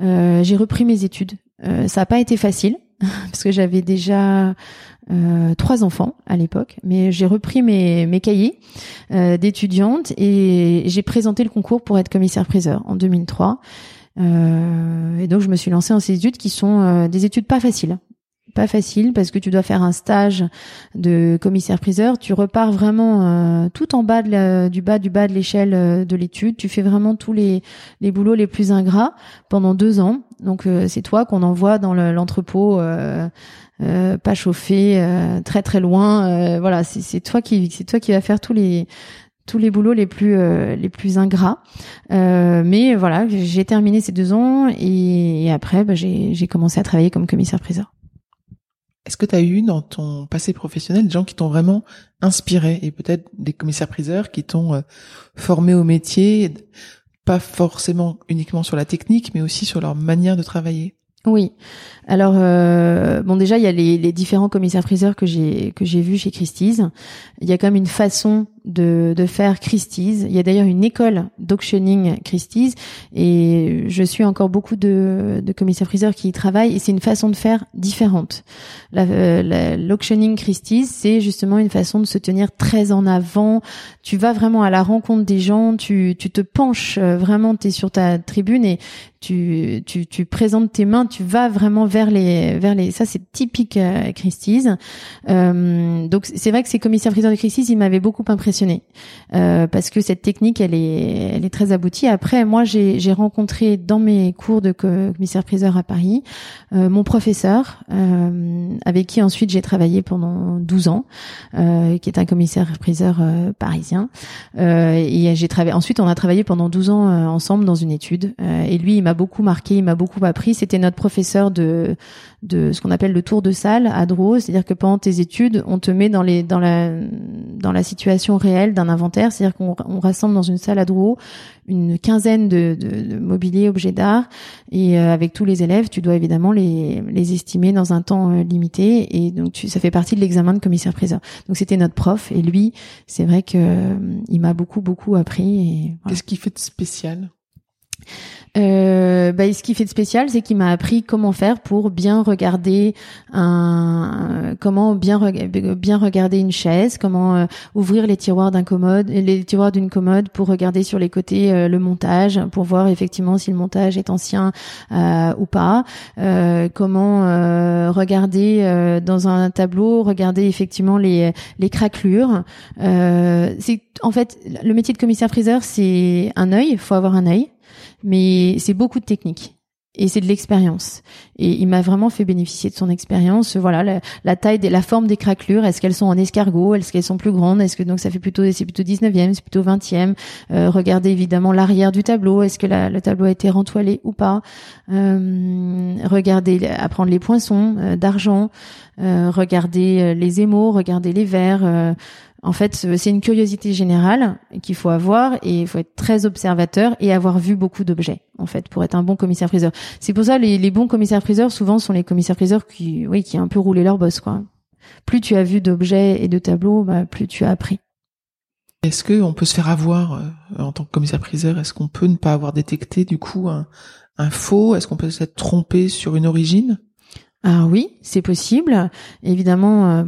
j'ai repris mes études. Ça n'a pas été facile parce que j'avais déjà 3 enfants à l'époque, mais j'ai repris mes cahiers d'étudiante et j'ai présenté le concours pour être commissaire-priseur en 2003. Et donc je me suis lancée dans ces études qui sont des études pas faciles. Pas facile parce que tu dois faire un stage de commissaire-priseur. Tu repars vraiment tout en bas du bas de l'échelle de l'étude. Tu fais vraiment tous les boulots les plus ingrats pendant 2 ans. Donc c'est toi qu'on envoie dans l'entrepôt pas chauffé, très très loin. Voilà, c'est toi qui vas faire tous les boulots les plus ingrats, mais voilà, j'ai terminé ces 2 ans et après j'ai commencé à travailler comme commissaire-priseur. Est-ce que tu as eu dans ton passé professionnel des gens qui t'ont vraiment inspiré, et peut-être des commissaires-priseurs qui t'ont formé au métier, pas forcément uniquement sur la technique, mais aussi sur leur manière de travailler? Oui. Alors bon, déjà il y a les différents commissaires-priseurs que j'ai vus chez Christie's. Il y a quand même une façon de faire Christie's. Il y a d'ailleurs une école d'auctioning Christie's, et je suis encore beaucoup de commissaires-priseurs qui y travaillent, et c'est une façon de faire différente. L'auctioning Christie's, c'est justement une façon de se tenir très en avant. Tu vas vraiment à la rencontre des gens, tu te penches vraiment, t'es sur ta tribune et tu présentes tes mains, tu vas vraiment vers les, ça c'est typique Christie's. Donc c'est vrai que ces commissaires-priseurs de Christie's, ils m'avaient beaucoup impressionné. Parce que cette technique, elle est très aboutie. Après, moi, j'ai rencontré dans mes cours de commissaire-priseur à Paris mon professeur, avec qui ensuite j'ai travaillé pendant 12 ans, qui est un commissaire-priseur parisien. Et ensuite, on a travaillé pendant 12 ans ensemble dans une étude. Et lui, il m'a beaucoup marqué, il m'a beaucoup appris. C'était notre professeur de ce qu'on appelle le tour de salle à Drouot, c'est-à-dire que pendant tes études, on te met dans la situation réelle d'un inventaire, c'est-à-dire qu'on rassemble dans une salle à Drouot une quinzaine de mobilier, objets d'art, et avec tous les élèves, tu dois évidemment les estimer dans un temps limité, et donc ça fait partie de l'examen de commissaire-priseur. Donc c'était notre prof, et lui, c'est vrai que il m'a beaucoup beaucoup appris. Et voilà. Qu'est-ce qu'il fait de spécial? ce qui fait de spécial, c'est qu'il m'a appris comment faire pour bien regarder comment bien regarder une chaise, comment ouvrir les tiroirs d'une commode pour regarder sur les côtés le montage, pour voir effectivement si le montage est ancien ou pas, comment regarder dans un tableau, regarder effectivement les craquelures. C'est en fait le métier de commissaire-priseur, c'est un œil, il faut avoir un œil, mais c'est beaucoup de technique. Et c'est de l'expérience. Et il m'a vraiment fait bénéficier de son expérience. Voilà, la taille, la forme des craquelures. Est-ce qu'elles sont en escargot? Est-ce qu'elles sont plus grandes? Est-ce que donc ça fait c'est plutôt 19e, c'est plutôt 20e. Regardez évidemment l'arrière du tableau. Est-ce que le tableau a été rentoilé ou pas? Regardez, apprendre les poinçons d'argent. Regardez les émaux, regardez les verres. En fait, c'est une curiosité générale qu'il faut avoir, et il faut être très observateur et avoir vu beaucoup d'objets, en fait, pour être un bon commissaire-priseur. C'est pour ça les bons commissaires-priseurs, souvent, sont les commissaires-priseurs qui ont un peu roulé leur bosse, quoi. Plus tu as vu d'objets et de tableaux, plus tu as appris. Est-ce qu'on peut se faire avoir en tant que commissaire-priseur? Est-ce qu'on peut ne pas avoir détecté, du coup, un faux? Est-ce qu'on peut s'être trompé sur une origine? Ah oui, c'est possible. Évidemment,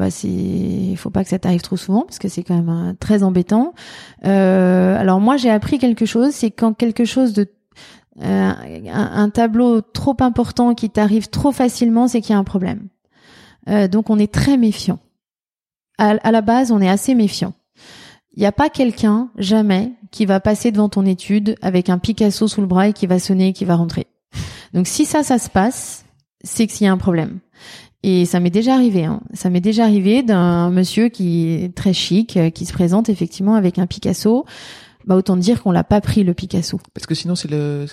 faut pas que ça t'arrive trop souvent parce que c'est quand même très embêtant. Alors moi, j'ai appris quelque chose, c'est quand quelque chose de un tableau trop important qui t'arrive trop facilement, c'est qu'il y a un problème. Donc on est très méfiant. À la base, on est assez méfiant. Il n'y a pas quelqu'un jamais qui va passer devant ton étude avec un Picasso sous le bras et qui va sonner et qui va rentrer. Donc si ça se passe, c'est que s'il y a un problème. Et ça m'est déjà arrivé, Ça m'est déjà arrivé d'un monsieur qui est très chic, qui se présente effectivement avec un Picasso. Autant dire qu'on l'a pas pris, le Picasso. Parce que sinon, c'est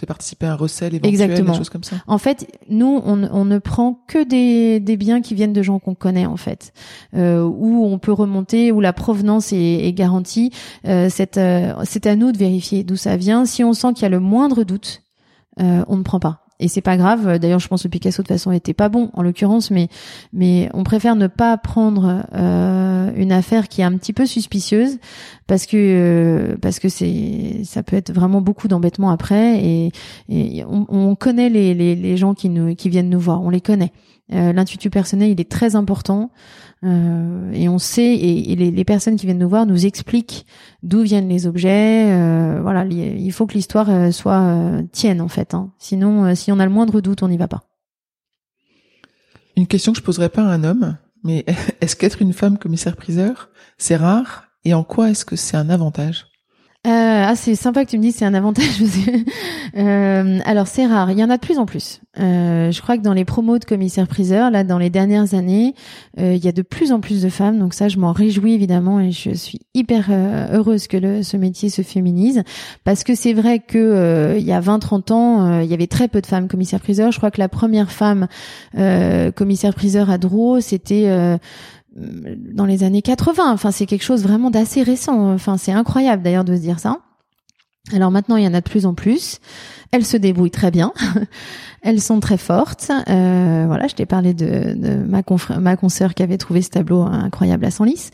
participer à un recel éventuel. Exactement. Des choses comme ça. En fait, nous, on ne prend que des biens qui viennent de gens qu'on connaît, en fait. Où on peut remonter, où la provenance est garantie. C'est à nous de vérifier d'où ça vient. Si on sent qu'il y a le moindre doute, on ne prend pas. Et c'est pas grave. D'ailleurs, je pense que Picasso de toute façon était pas bon en l'occurrence, mais on préfère ne pas prendre une affaire qui est un petit peu suspicieuse parce que ça peut être vraiment beaucoup d'embêtements après, et on connaît les gens qui viennent nous voir, on les connaît. L'intuitu personnel, il est très important, et on sait, et les personnes qui viennent nous voir nous expliquent d'où viennent les objets. Voilà, il faut que l'histoire soit tienne, en fait. Sinon, si on a le moindre doute, on n'y va pas. Une question que je poserais pas à un homme, mais est-ce qu'être une femme commissaire-priseur, c'est rare, et en quoi est-ce que c'est un avantage ? C'est sympa que tu me dises c'est un avantage. Alors c'est rare, il y en a de plus en plus. Je crois que dans les promos de commissaire-priseur, là dans les dernières années, il y a de plus en plus de femmes. Donc ça, je m'en réjouis évidemment, et je suis hyper heureuse que ce métier se féminise, parce que c'est vrai que il y a 20-30 ans, il y avait très peu de femmes commissaires-priseurs. Je crois que la première femme commissaire-priseur à Drouot, c'était dans les années 80, c'est quelque chose vraiment d'assez récent, c'est incroyable d'ailleurs de se dire ça. Alors maintenant, il y en a de plus en plus. Elles se débrouillent très bien. Elles sont très fortes. Voilà, je t'ai parlé de ma consoeur qui avait trouvé ce tableau incroyable à Senlis.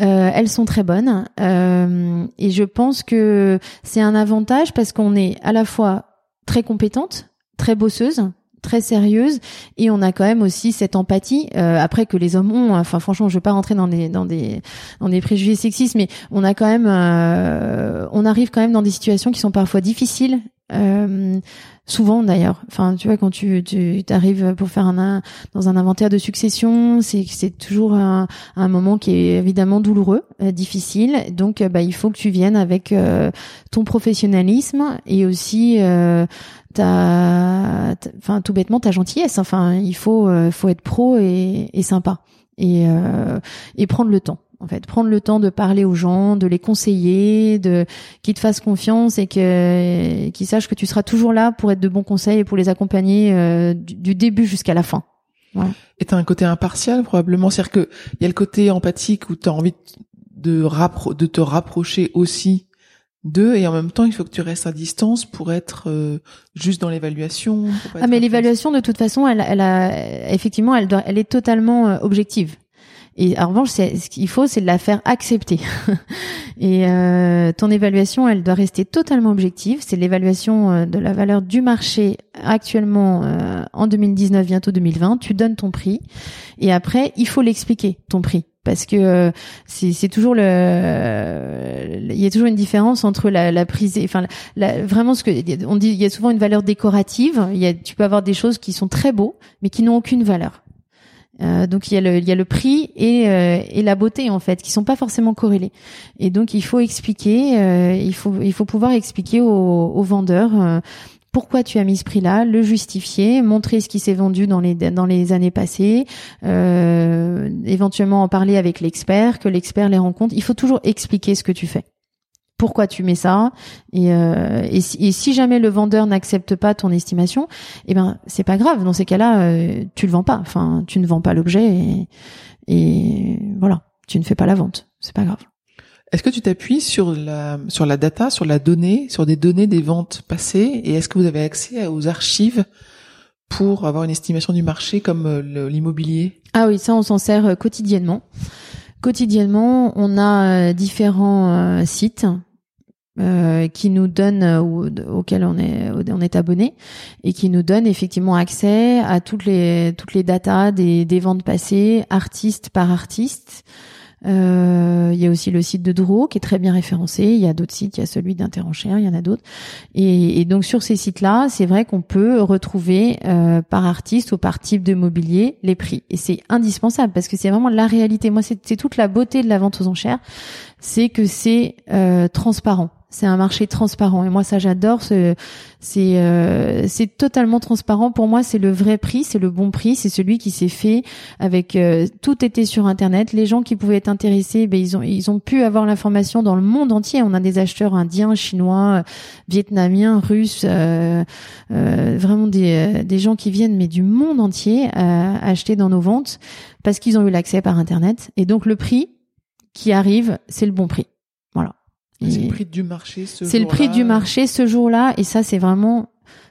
Elles sont très bonnes. Et je pense que c'est un avantage parce qu'on est à la fois très compétente, très bosseuse, très sérieuse, et on a quand même aussi cette empathie après que les hommes ont. Franchement, je vais pas rentrer dans des préjugés sexistes, mais on a quand même on arrive quand même dans des situations qui sont parfois difficiles, souvent d'ailleurs. Tu vois, quand tu arrives pour faire dans un inventaire de succession, c'est toujours un moment qui est évidemment douloureux, difficile. Donc il faut que tu viennes avec ton professionnalisme et aussi tout bêtement ta gentillesse. Il faut être pro et sympa, et prendre le temps. En fait, prendre le temps de parler aux gens, de les conseiller, de qu'ils te fassent confiance et qu'ils sachent que tu seras toujours là pour être de bons conseils et pour les accompagner du début jusqu'à la fin. Voilà. Et t'as un côté impartial probablement, c'est-à-dire que il y a le côté empathique où t'as envie de te rapprocher aussi d'eux, et en même temps il faut que tu restes à distance pour être juste dans l'évaluation. Mais l'évaluation de toute façon, elle est totalement objective. Et en revanche, ce qu'il faut, c'est de la faire accepter. Et ton évaluation, elle doit rester totalement objective. C'est l'évaluation de la valeur du marché actuellement en 2019, bientôt 2020. Tu donnes ton prix et après, il faut l'expliquer, ton prix. Parce que c'est toujours il y a toujours une différence entre la prise, enfin vraiment ce que on dit, il y a souvent une valeur décorative. Tu peux avoir des choses qui sont très beaux, mais qui n'ont aucune valeur. Donc il y a le prix et la beauté en fait, qui sont pas forcément corrélés. Et donc il faut expliquer, il faut pouvoir expliquer aux vendeurs. Pourquoi tu as mis ce prix-là, le justifier, montrer ce qui s'est vendu dans les années passées, éventuellement en parler avec l'expert, que l'expert les rencontre. Il faut toujours expliquer ce que tu fais. Pourquoi tu mets ça, et si jamais le vendeur n'accepte pas ton estimation, eh ben c'est pas grave. Dans ces cas-là, tu le vends pas. Enfin, tu ne vends pas l'objet et voilà, tu ne fais pas la vente. C'est pas grave. Est-ce que tu t'appuies sur la data, sur la donnée, sur des données des ventes passées, et est-ce que vous avez accès aux archives pour avoir une estimation du marché comme l'immobilier? Ah oui, ça on s'en sert quotidiennement. Quotidiennement, on a différents sites qui nous donnent, auxquels on est abonné, et qui nous donnent effectivement accès à toutes les datas des ventes passées, artiste par artiste. Il y a aussi le site de Drouot qui est très bien référencé. Il y a d'autres sites, il y a celui d'Interenchères, il y en a d'autres. Et donc sur ces sites-là, c'est vrai qu'on peut retrouver par artiste ou par type de mobilier les prix. Et c'est indispensable parce que c'est vraiment la réalité. Moi, c'est toute la beauté de la vente aux enchères, c'est que c'est transparent. C'est un marché transparent et moi ça j'adore. C'est totalement transparent. Pour moi c'est le vrai prix, c'est le bon prix, c'est celui qui s'est fait avec tout était sur internet. Les gens qui pouvaient être intéressés, ils ont pu avoir l'information dans le monde entier. On a des acheteurs indiens, chinois, vietnamiens, russes, vraiment des gens qui viennent mais du monde entier acheter dans nos ventes parce qu'ils ont eu l'accès par internet. Et donc le prix qui arrive, c'est le bon prix. Voilà. C'est le prix du marché ce jour-là. C'est le prix du marché ce jour-là, et ça c'est vraiment,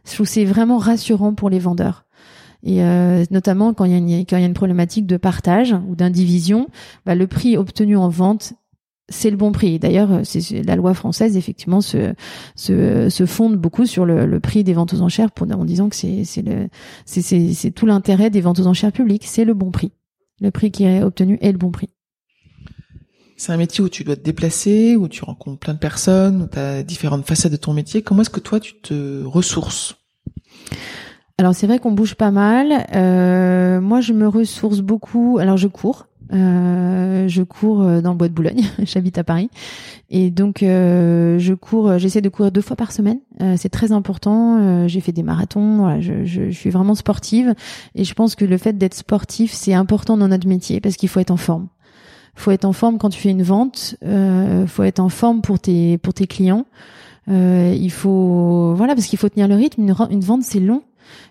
je trouve c'est vraiment rassurant pour les vendeurs. Et notamment quand il y a une problématique de partage ou d'indivision, le prix obtenu en vente c'est le bon prix. D'ailleurs, c'est la loi française effectivement se fonde beaucoup sur le prix des ventes aux enchères en disant que c'est tout l'intérêt des ventes aux enchères publiques, c'est le bon prix. Le prix qui est obtenu est le bon prix. C'est un métier où tu dois te déplacer, où tu rencontres plein de personnes, où tu as différentes facettes de ton métier. Comment est-ce que toi, tu te ressources? Alors, c'est vrai qu'on bouge pas mal. Moi, je me ressource beaucoup. Alors, je cours. Je cours dans le bois de Boulogne. J'habite à Paris. Et donc, je cours. J'essaie de courir 2 fois par semaine. C'est très important. J'ai fait des marathons. Voilà, je suis vraiment sportive. Et je pense que le fait d'être sportif, c'est important dans notre métier parce qu'il faut être en forme. Faut être en forme quand tu fais une vente, faut être en forme pour tes clients. Il faut parce qu'il faut tenir le rythme. Une vente c'est long.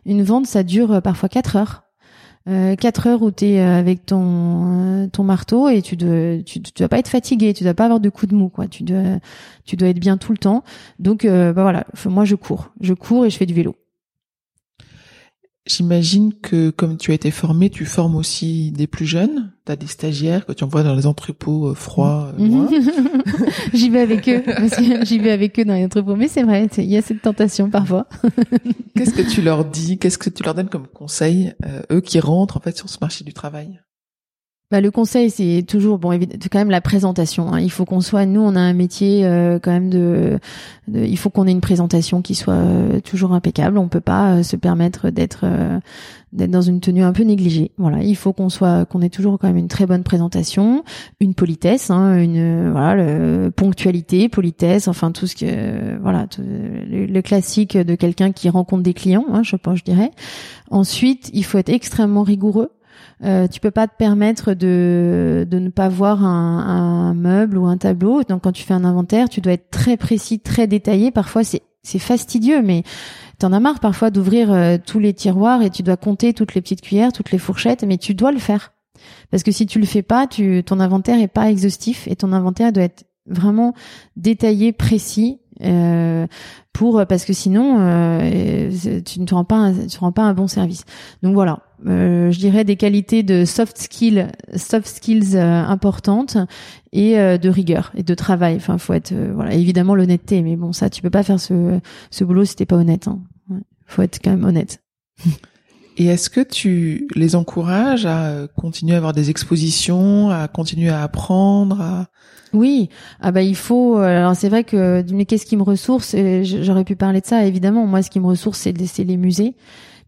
Une vente ça dure parfois 4 heures. 4 heures où t'es avec ton marteau et tu dois pas être fatigué, tu dois pas avoir de coups de mou quoi. Tu dois être bien tout le temps. Donc moi je cours et je fais du vélo. J'imagine que comme tu as été formée, tu formes aussi des plus jeunes. Tu as des stagiaires que tu envoies dans les entrepôts froids. Loin. J'y vais avec eux dans les entrepôts. Mais c'est vrai, il y a cette tentation parfois. Qu'est-ce que tu leur dis? Qu'est-ce que tu leur donnes comme conseil, eux qui rentrent en fait sur ce marché du travail? Le conseil c'est toujours quand même la présentation . Il faut qu'on soit, nous on a un métier quand même il faut qu'on ait une présentation qui soit toujours impeccable. On peut pas se permettre d'être dans une tenue un peu négligée. Voilà, il faut qu'on ait toujours quand même une très bonne présentation, une politesse, ponctualité, politesse, enfin tout ce que le classique de quelqu'un qui rencontre des clients, je dirais. Ensuite, il faut être extrêmement rigoureux. Tu peux pas te permettre de ne pas voir un meuble ou un tableau. Donc quand tu fais un inventaire, tu dois être très précis, très détaillé. Parfois c'est fastidieux, mais t'en as marre parfois d'ouvrir tous les tiroirs et tu dois compter toutes les petites cuillères, toutes les fourchettes, mais tu dois le faire. Parce que si tu le fais pas, ton inventaire est pas exhaustif et ton inventaire doit être vraiment détaillé, précis. Parce que sinon tu ne te rends pas un bon service. Donc voilà, je dirais des qualités de soft skills importantes et de rigueur et de travail. Enfin, faut être voilà, évidemment l'honnêteté, mais bon, ça tu peux pas faire ce boulot si t'es pas honnête, hein. Ouais. Faut être quand même honnête. Et est-ce que tu les encourages à continuer à avoir des expositions, à continuer à apprendre, à... Oui, ah bah il faut. Alors c'est vrai que, mais qu'est-ce qui me ressource? J'aurais pu parler de ça évidemment. Moi, ce qui me ressource, c'est les musées,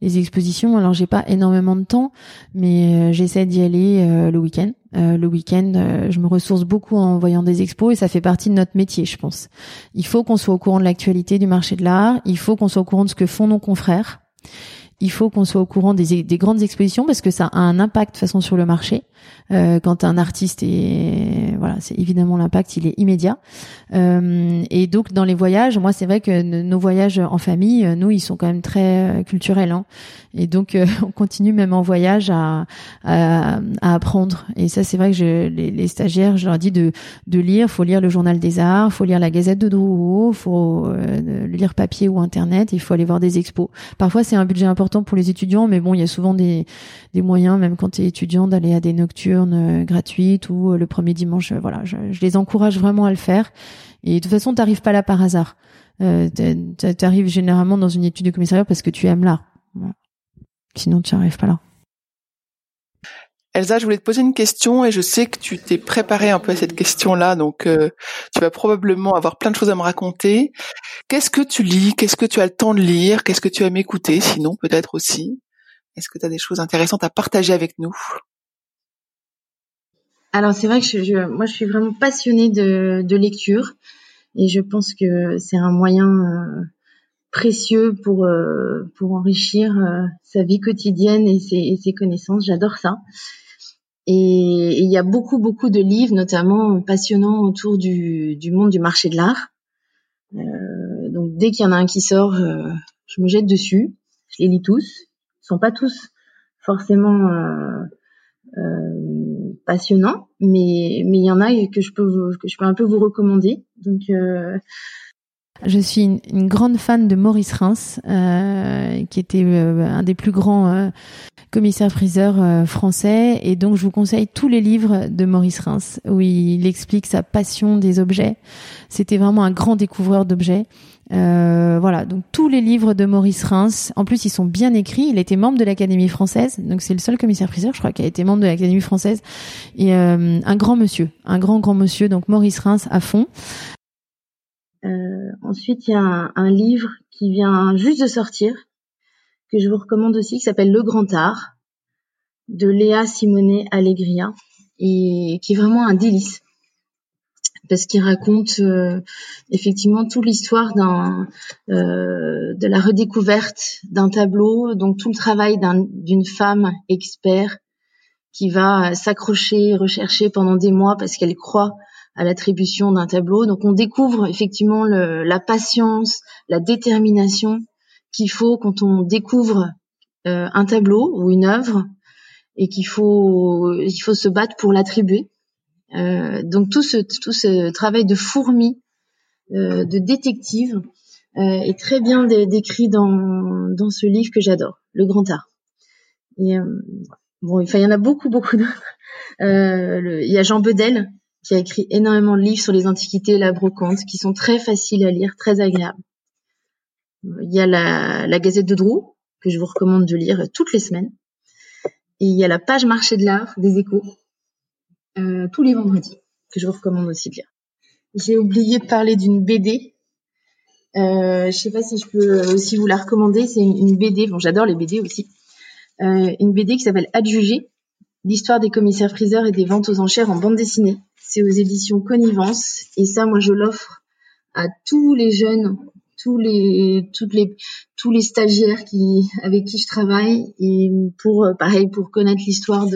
les expositions. Alors j'ai pas énormément de temps, mais j'essaie d'y aller le week-end. Le week-end, je me ressource beaucoup en voyant des expos et ça fait partie de notre métier, je pense. Il faut qu'on soit au courant de l'actualité du marché de l'art. Il faut qu'on soit au courant de ce que font nos confrères. Il faut qu'on soit au courant des grandes expositions parce que ça a un impact de façon sur le marché. Quand un artiste est, voilà, c'est évidemment l'impact, il est immédiat. Et donc dans les voyages, moi c'est vrai que nos voyages en famille, nous ils sont quand même très culturels, hein. Et donc on continue même en voyage à apprendre. Et ça c'est vrai que les stagiaires, je leur dis de lire. Faut lire le Journal des Arts, faut lire la Gazette de Drouot, faut lire papier ou internet. Il faut aller voir des expos. Parfois c'est un budget important pour les étudiants, mais bon, il y a souvent des moyens, même quand tu es étudiant, d'aller à des nocturnes gratuites ou le premier dimanche. Voilà, je les encourage vraiment à le faire. Et de toute façon, t'arrives pas là par hasard. T'arrives généralement dans une étude de commissariat parce que tu aimes l'art. Voilà. Sinon, tu n'arrives pas là. Elsa, je voulais te poser une question et je sais que tu t'es préparée un peu à cette question-là, donc tu vas probablement avoir plein de choses à me raconter. Qu'est-ce que tu lis? Qu'est-ce que tu as le temps de lire? Qu'est-ce que tu aimes écouter? Sinon, peut-être aussi. Est-ce que tu as des choses intéressantes à partager avec nous? Alors, c'est vrai que moi, je suis vraiment passionnée de lecture et je pense que c'est un moyen précieux pour enrichir sa vie quotidienne et ses connaissances. J'adore ça. Et il y a beaucoup, beaucoup de livres, notamment passionnants autour du monde du marché de l'art. Donc, dès qu'il y en a un qui sort, je me jette dessus. Je les lis tous. Ils sont pas tous forcément passionnants, mais il y en a que je peux un peu vous recommander. Donc, je suis une grande fan de Maurice Reims, qui était un des plus grands commissaire-priseur français. Et donc, je vous conseille tous les livres de Maurice Reims, où il explique sa passion des objets. C'était vraiment un grand découvreur d'objets. Voilà, donc tous les livres de Maurice Reims. En plus, ils sont bien écrits. Il était membre de l'Académie française, donc c'est le seul commissaire-priseur, je crois, qui a été membre de l'Académie française. Et un grand monsieur, donc Maurice Reims à fond. Ensuite, il y a un livre qui vient juste de sortir, que je vous recommande aussi, qui s'appelle Le Grand Art, de Léa Simonet Allegria, et qui est vraiment un délice, parce qu'il raconte effectivement toute l'histoire de la redécouverte d'un tableau, donc tout le travail d'une femme expert qui va s'accrocher, rechercher pendant des mois parce qu'elle croit à l'attribution d'un tableau. Donc on découvre effectivement la patience, la détermination qu'il faut quand on découvre un tableau ou une œuvre et qu'il faut se battre pour l'attribuer. Donc tout ce travail de fourmi, de détective est très bien décrit dans ce livre que j'adore, Le Grand Art. Et bon, enfin il y en a beaucoup d'autres. Il y a Jean Bedel qui a écrit énormément de livres sur les antiquités et la brocante, qui sont très faciles à lire, très agréables. Il y a la Gazette de Drouot, que je vous recommande de lire toutes les semaines. Et il y a la page marché de l'art des Échos, tous les vendredis, que je vous recommande aussi de lire. J'ai oublié de parler d'une BD. Je sais pas si je peux aussi vous la recommander. C'est une BD, bon, j'adore les BD aussi. Une BD qui s'appelle Adjugé, l'histoire des commissaires-priseurs et des ventes aux enchères en bande dessinée. C'est aux éditions Connivence. Et ça, moi, je l'offre à tous les jeunes, tous les stagiaires avec qui je travaille. Et pour connaître l'histoire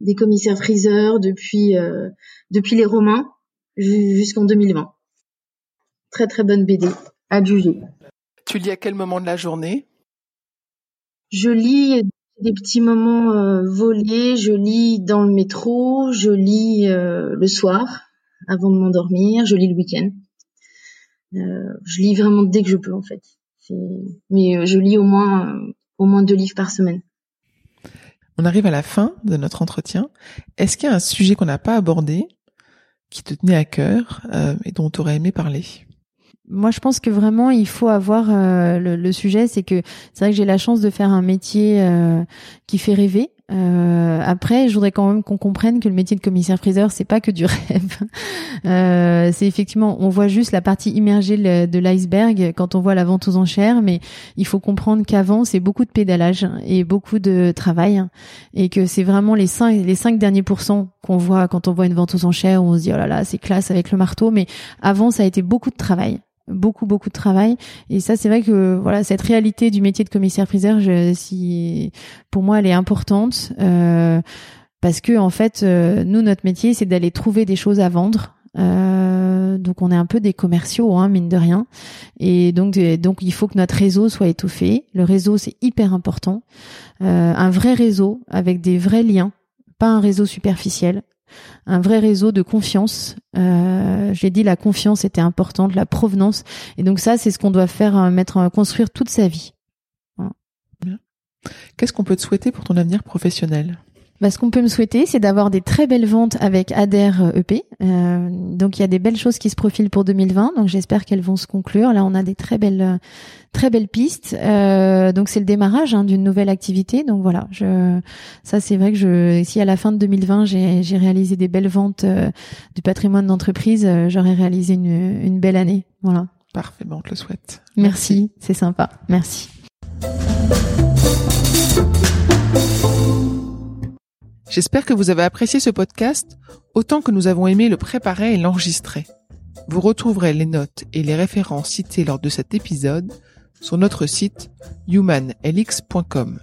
des commissaires-priseurs depuis les Romains jusqu'en 2020. Très, très bonne BD à juger. Tu lis à quel moment de la journée? Je lis des petits moments volés, je lis dans le métro, je lis le soir avant de m'endormir, je lis le week-end. Je lis vraiment dès que je peux en fait. Mais je lis au moins 2 livres par semaine. On arrive à la fin de notre entretien. Est-ce qu'il y a un sujet qu'on n'a pas abordé, qui te tenait à cœur et dont tu aurais aimé parler ? Moi, je pense que vraiment, il faut avoir le sujet. C'est que c'est vrai que j'ai la chance de faire un métier qui fait rêver. Après, je voudrais quand même qu'on comprenne que le métier de commissaire-priseur, c'est pas que du rêve. C'est effectivement, on voit juste la partie immergée de l'iceberg quand on voit la vente aux enchères, mais il faut comprendre qu'avant, c'est beaucoup de pédalage et beaucoup de travail, et que c'est vraiment les 5 derniers pourcents qu'on voit quand on voit une vente aux enchères. On se dit oh là là, c'est classe avec le marteau, mais avant, ça a été beaucoup de travail. Beaucoup de travail, et ça c'est vrai que voilà, cette réalité du métier de commissaire-priseur, pour moi elle est importante, parce que en fait nous, notre métier, c'est d'aller trouver des choses à vendre, donc on est un peu des commerciaux, hein, mine de rien, et donc il faut que notre réseau soit étoffé. Le réseau, c'est hyper important, un vrai réseau avec des vrais liens, pas un réseau superficiel. Un vrai réseau de confiance. J'ai dit la confiance était importante, la provenance, et donc ça, c'est ce qu'on doit faire, construire toute sa vie. Voilà. Qu'est-ce qu'on peut te souhaiter pour ton avenir professionnel ? Ce qu'on peut me souhaiter, c'est d'avoir des très belles ventes avec ADER EP. Donc, il y a des belles choses qui se profilent pour 2020. Donc, j'espère qu'elles vont se conclure. Là, on a des très belles pistes. Donc, c'est le démarrage d'une nouvelle activité. Donc, voilà. Ça, c'est vrai que si à la fin de 2020, j'ai réalisé des belles ventes du patrimoine d'entreprise, j'aurais réalisé une belle année. Voilà. Parfait. Bon, on te le souhaite. Merci. C'est sympa. Merci. J'espère que vous avez apprécié ce podcast autant que nous avons aimé le préparer et l'enregistrer. Vous retrouverez les notes et les références citées lors de cet épisode sur notre site humanlx.com.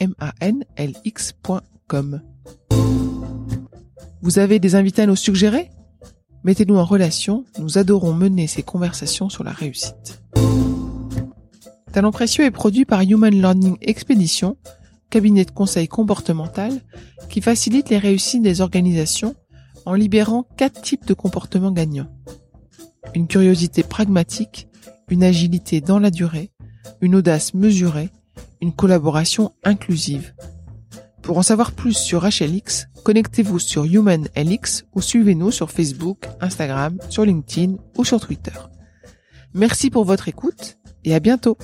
humanlx.com. Vous avez des invités à nous suggérer ? Mettez-nous en relation, nous adorons mener ces conversations sur la réussite. Talents Précieux est produit par Human Learning Expedition, cabinet de conseil comportemental qui facilite les réussites des organisations en libérant 4 types de comportements gagnants. Une curiosité pragmatique, une agilité dans la durée, une audace mesurée, une collaboration inclusive. Pour en savoir plus sur HLX, connectez-vous sur HumanLX ou suivez-nous sur Facebook, Instagram, sur LinkedIn ou sur Twitter. Merci pour votre écoute et à bientôt.